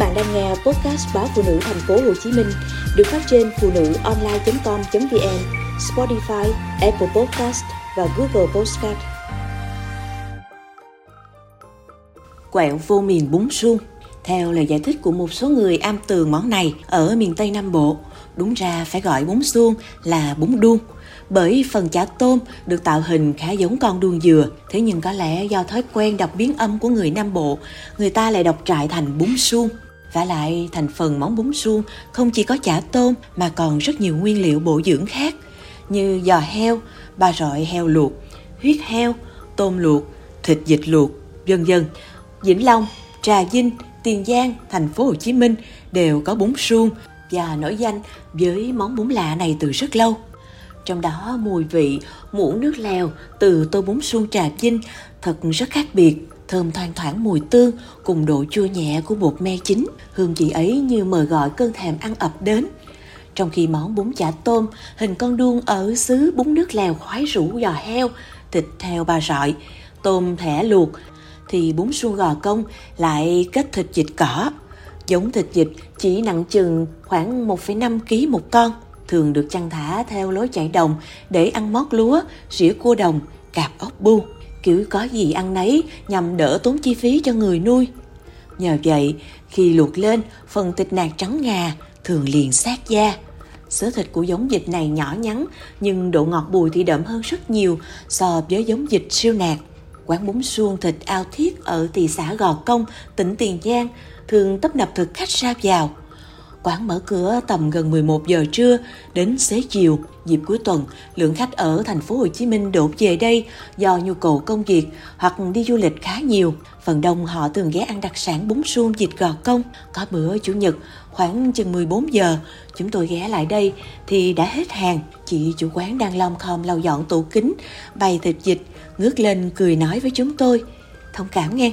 bạn đang nghe podcast báo Phụ Nữ Thành phố Hồ Chí Minh được phát trên phụ nữ online.com.vn, Spotify, Apple Podcast và Google Podcast. Quẹo vô miền bún suông. Theo lời giải thích của một số người am tường món này ở miền Tây Nam Bộ, đúng ra phải gọi bún suông là bún đuông, bởi phần chả tôm được tạo hình khá giống con đuông dừa. Thế nhưng có lẽ do thói quen đọc biến âm của người Nam Bộ, người ta lại đọc trại thành bún suông. Vả lại, thành phần món bún suông không chỉ có chả tôm mà còn rất nhiều nguyên liệu bổ dưỡng khác như giò heo, ba rọi heo luộc, huyết heo, tôm luộc, thịt vịt luộc, vân vân. Vĩnh Long, Trà Vinh, Tiền Giang, Thành phố Hồ Chí Minh đều có bún suông và nổi danh với món bún lạ này từ rất lâu. Trong đó mùi vị muỗng nước lèo từ tô bún suông Trà Vinh thật rất khác biệt, thơm thoang thoảng mùi tương cùng độ chua nhẹ của bột me chín, hương vị ấy như mời gọi cơn thèm ăn ập đến. Trong khi món bún chả tôm hình con đuông ở xứ bún nước lèo khoái rũ giò heo, thịt heo ba rọi, tôm thẻ luộc, thì bún suông Gò Công lại kết thịt vịt cỏ. Giống thịt vịt chỉ nặng chừng khoảng 1,5 kg một con, thường được chăn thả theo lối chạy đồng để ăn mót lúa, rỉa cua đồng, cạp ốc bu, kiểu có gì ăn nấy nhằm đỡ tốn chi phí cho người nuôi. Nhờ vậy, khi luộc lên, phần thịt nạc trắng ngà, thường liền sát da. Xớ thịt của giống vịt này nhỏ nhắn, nhưng độ ngọt bùi thì đậm hơn rất nhiều so với giống vịt siêu nạc. Quán bún suông thịt ao thiết ở thị xã Gò Công, tỉnh Tiền Giang thường tấp nập thực khách ra vào. Quán mở cửa tầm gần 11 giờ trưa đến xế chiều. Dịp cuối tuần, lượng khách ở thành phố Hồ Chí Minh đổ về đây do nhu cầu công việc hoặc đi du lịch khá nhiều. Phần đông họ thường ghé ăn đặc sản bún suông vịt Gò Công. Có bữa chủ nhật khoảng chừng 14 giờ, chúng tôi ghé lại đây thì đã hết hàng. Chị chủ quán đang lom khom lau dọn tủ kính, bày thịt vịt, ngước lên cười nói với chúng tôi: "Thông cảm nghe."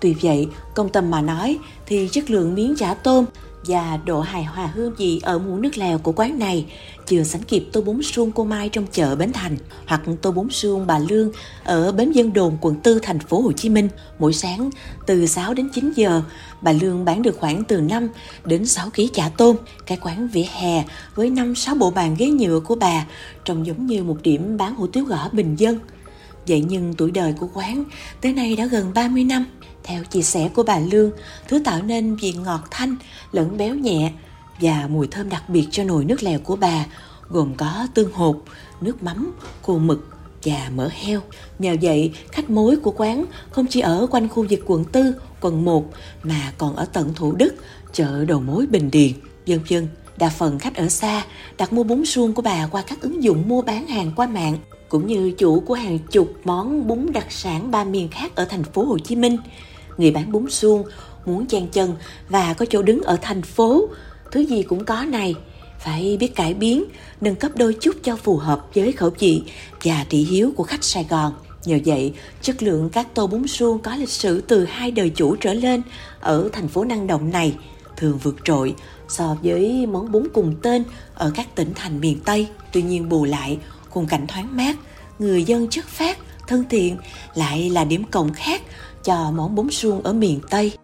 Tuy vậy, công tâm mà nói thì chất lượng miếng chả tôm và độ hài hòa hương vị ở muỗng nước lèo của quán này chưa sánh kịp tô bún suông cô Mai trong chợ Bến Thành hoặc tô bún suông bà Lương ở bến Vân Đồn, quận 4, thành phố Hồ Chí Minh. Mỗi sáng từ 6 đến 9 giờ, bà Lương bán được khoảng từ 5 đến 6 kg chả tôm. Cái quán vỉa hè với 5-6 bộ bàn ghế nhựa của bà trông giống như một điểm bán hủ tiếu gõ bình dân. Vậy nhưng tuổi đời của quán tới nay đã gần 30 năm. Theo chia sẻ của bà Lương, thứ tạo nên vị ngọt thanh lẫn béo nhẹ và mùi thơm đặc biệt cho nồi nước lèo của bà gồm có tương hột, nước mắm, cua mực và mỡ heo. Nhờ vậy, khách mối của quán không chỉ ở quanh khu vực quận 4, quận 1 mà còn ở tận Thủ Đức, chợ đầu mối Bình Điền, vân vân. Đa phần khách ở xa đặt mua bún suông của bà qua các ứng dụng mua bán hàng qua mạng, cũng như chủ của hàng chục món bún đặc sản ba miền khác ở thành phố Hồ Chí Minh. Người bán bún suông muốn chen chân và có chỗ đứng ở thành phố, thứ gì cũng có này, phải biết cải biến, nâng cấp đôi chút cho phù hợp với khẩu vị và thị hiếu của khách Sài Gòn. Nhờ vậy, chất lượng các tô bún suông có lịch sử từ 2 đời chủ trở lên ở thành phố năng động này thường vượt trội so với món bún cùng tên ở các tỉnh thành miền Tây. Tuy nhiên bù lại, cùng cảnh thoáng mát, người dân chất phác, thân thiện lại là điểm cộng khác cho món bún suông ở miền Tây.